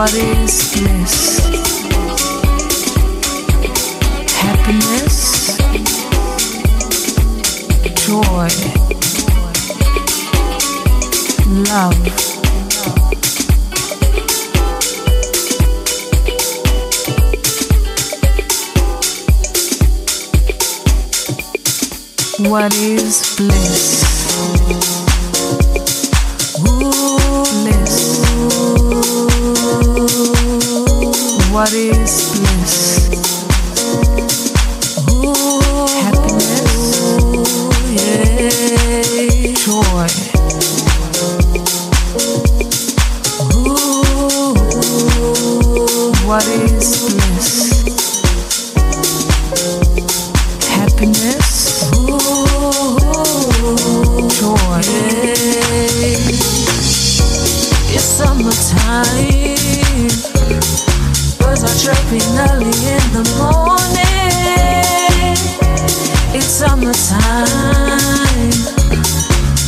what is bliss? Happiness, joy, love. What is bliss? What is bliss? Happiness, yeah. Joy, what is bliss? Happiness, joy, yeah. It's summertime. Birds are chirping early in the morning. It's summertime.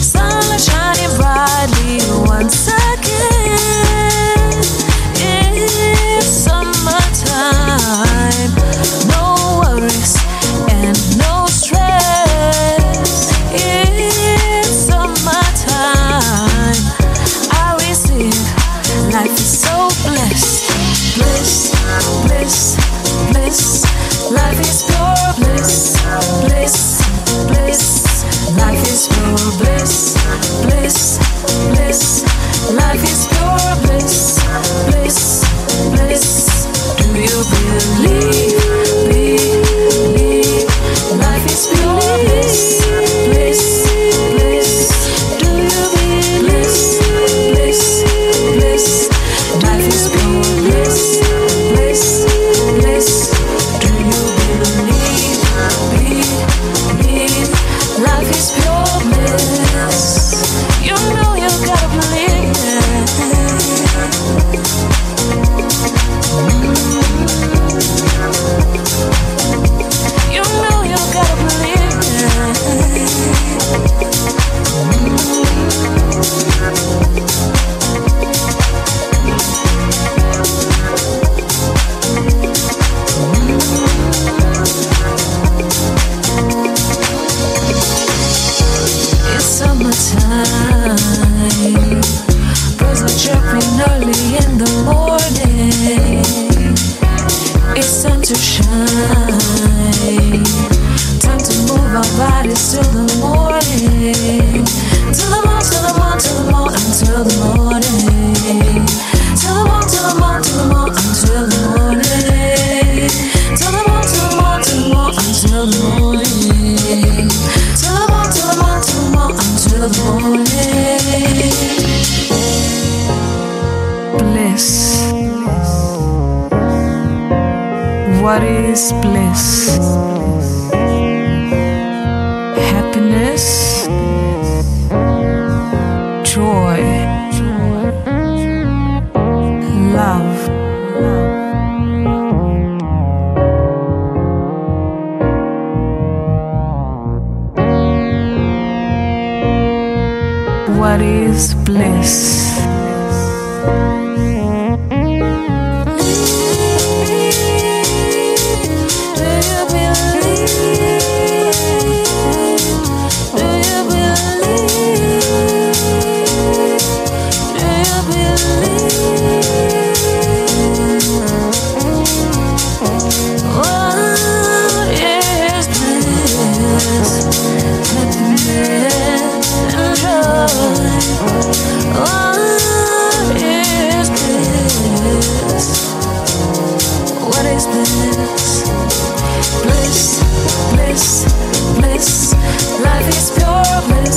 Sun is shining brightly once again. It's summertime. No worries and no stress. It's summertime. I receive life is so blessed. Bliss, bliss, bliss. Life is pure bliss, bliss, bliss. Life is pure bliss, bliss, bliss. Life is pure bliss, bliss, bliss. Do you believe? Life is pure bliss, bliss, bliss. Do you believe? Bliss, bliss, bliss. Life is pure. What is bliss? Happiness, joy, love. What is bliss? Life is pure bliss.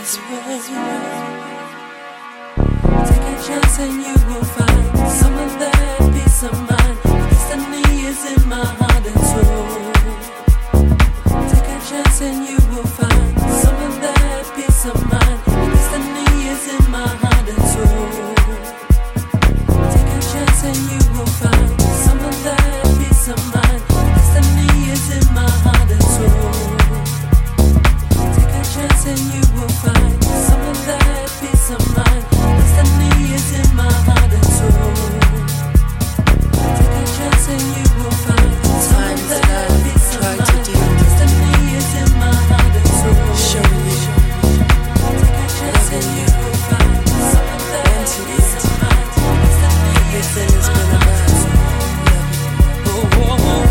It's been a mess. Yeah. Oh, oh, oh.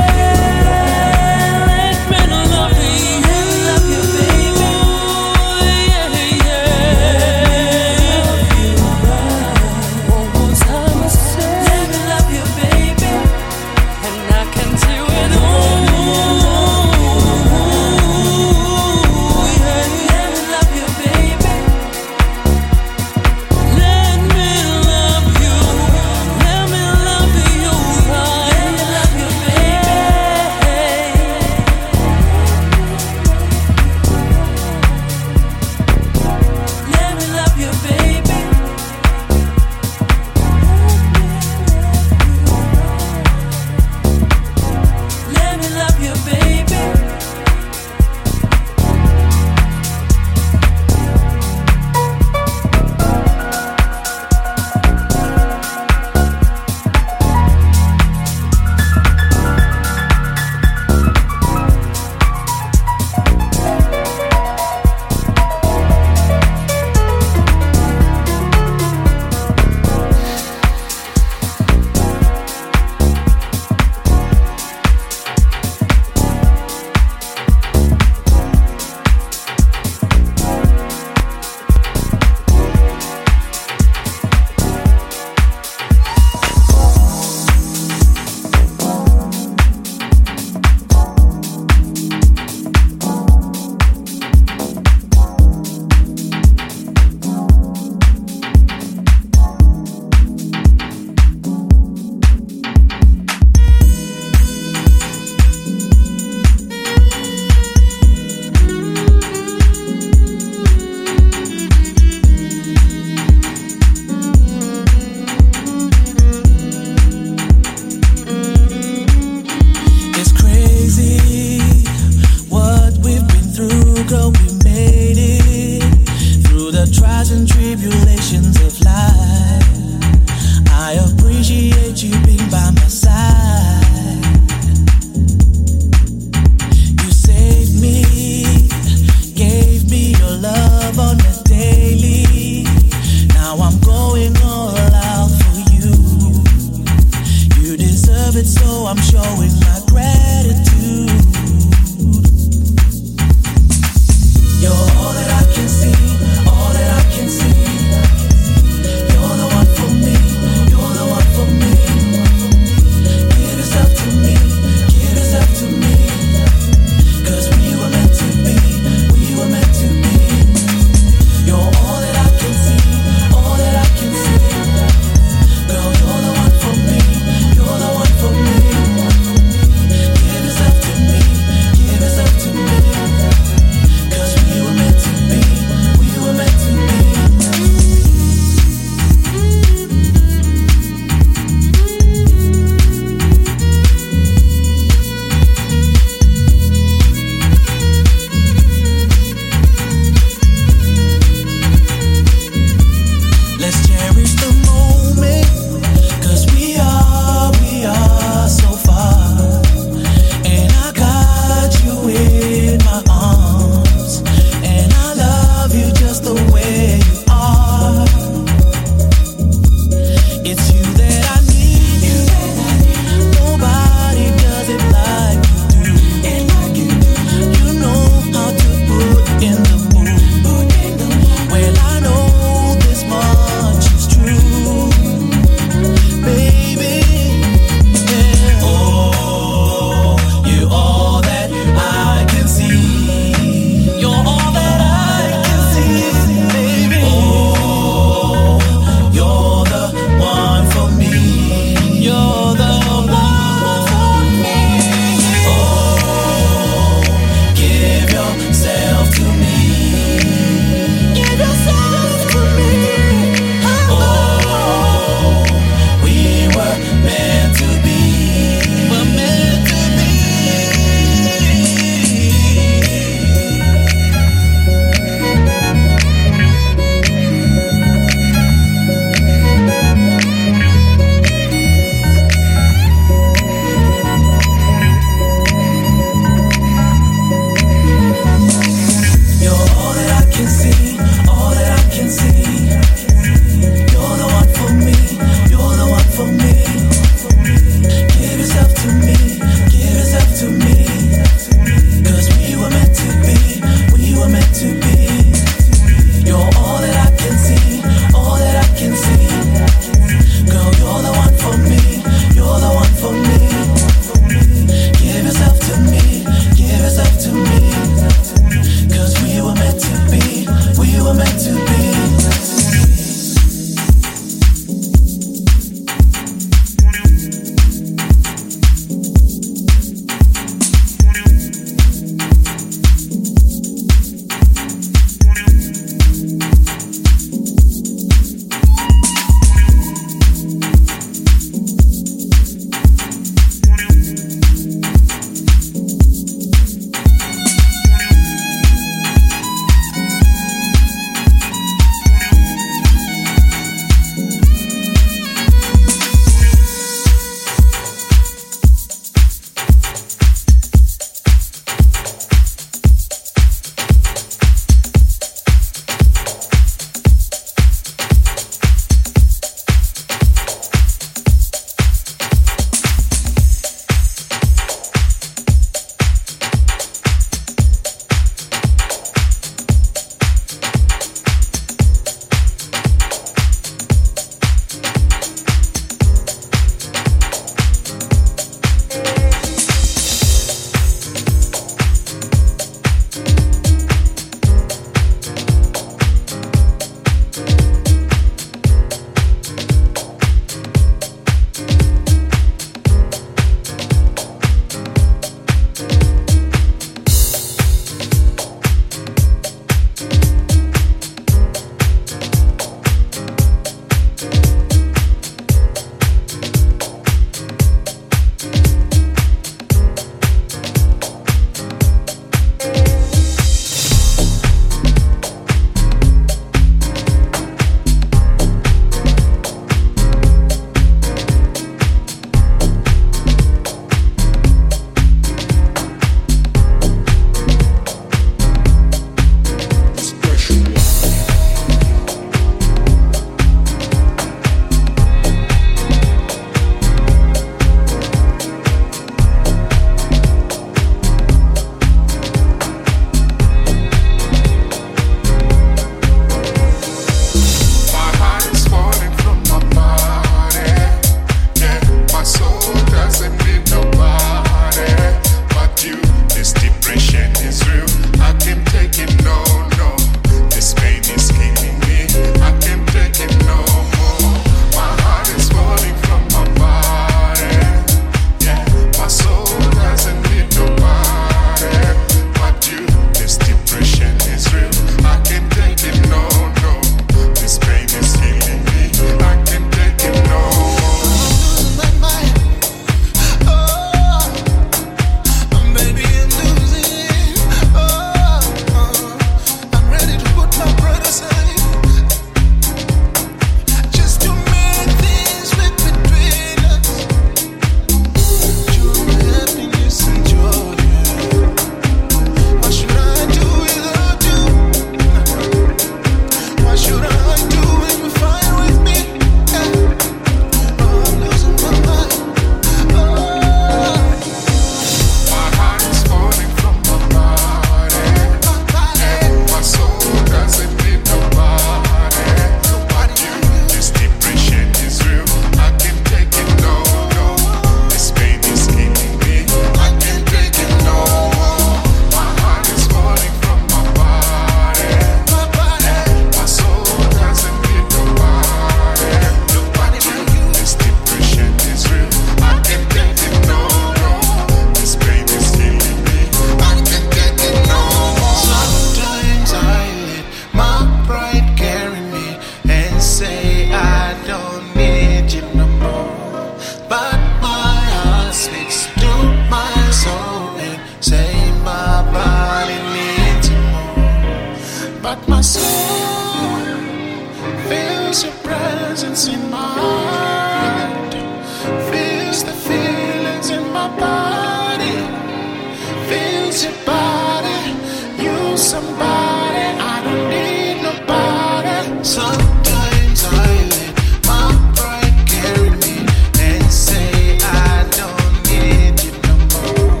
Use your body, use somebody. I don't need nobody. Sometimes I let my pride carry me and say I don't need you no more.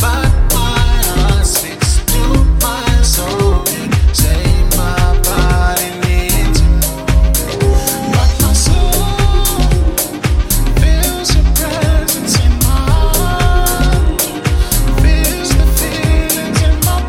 But my heart sticks to my soul and say my body needs you more. But my soul feels your presence in my heart, feels the feelings in my body.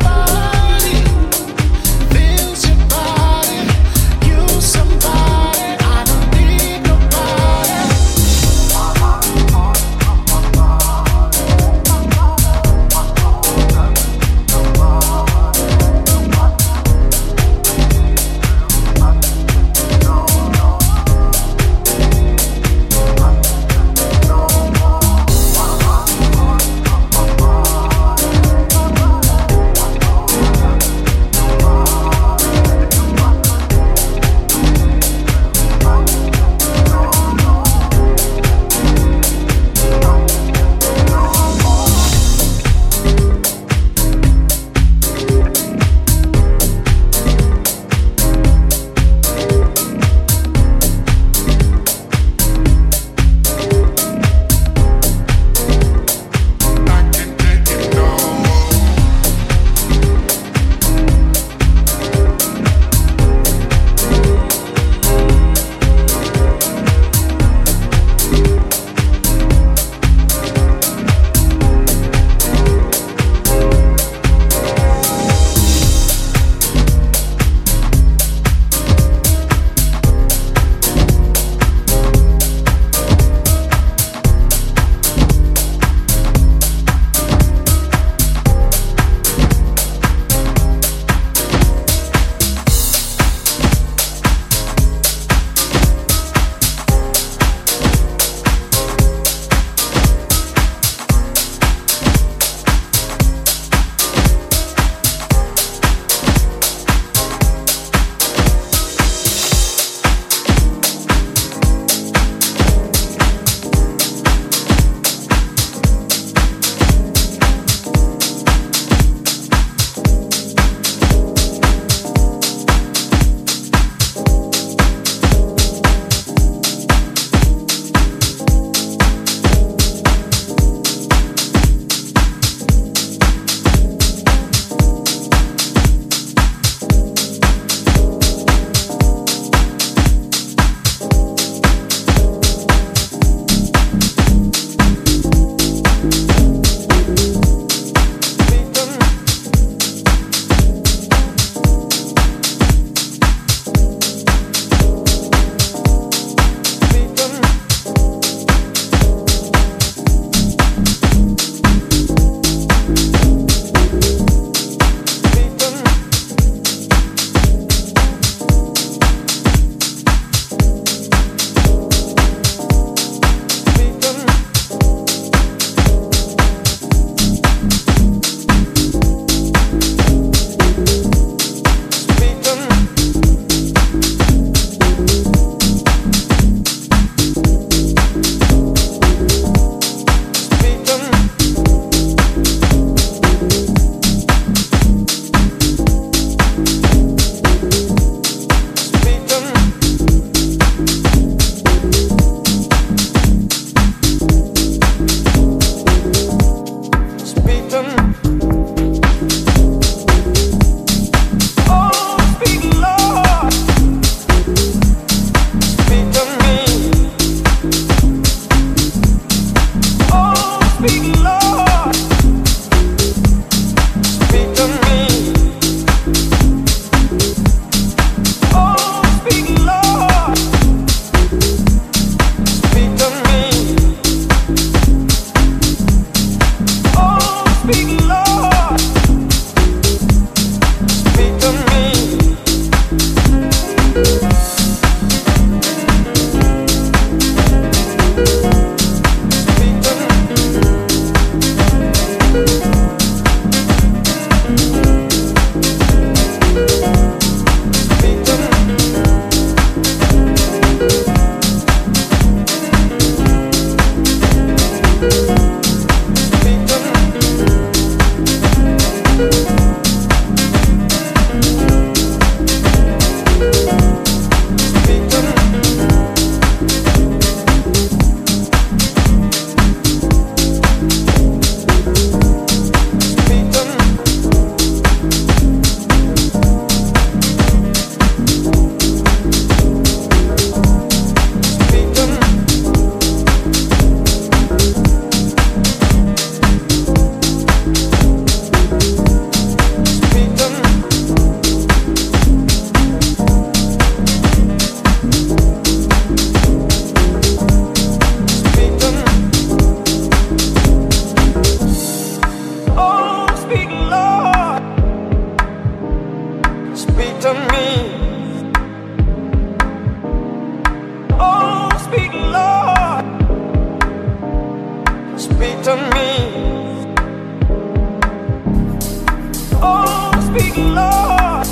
Speak, Lord,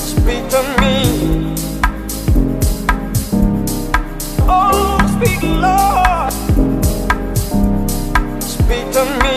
speak to me. Oh, speak, Lord, speak to me.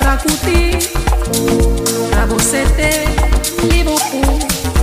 Rakuti, Rabosete, Liboku.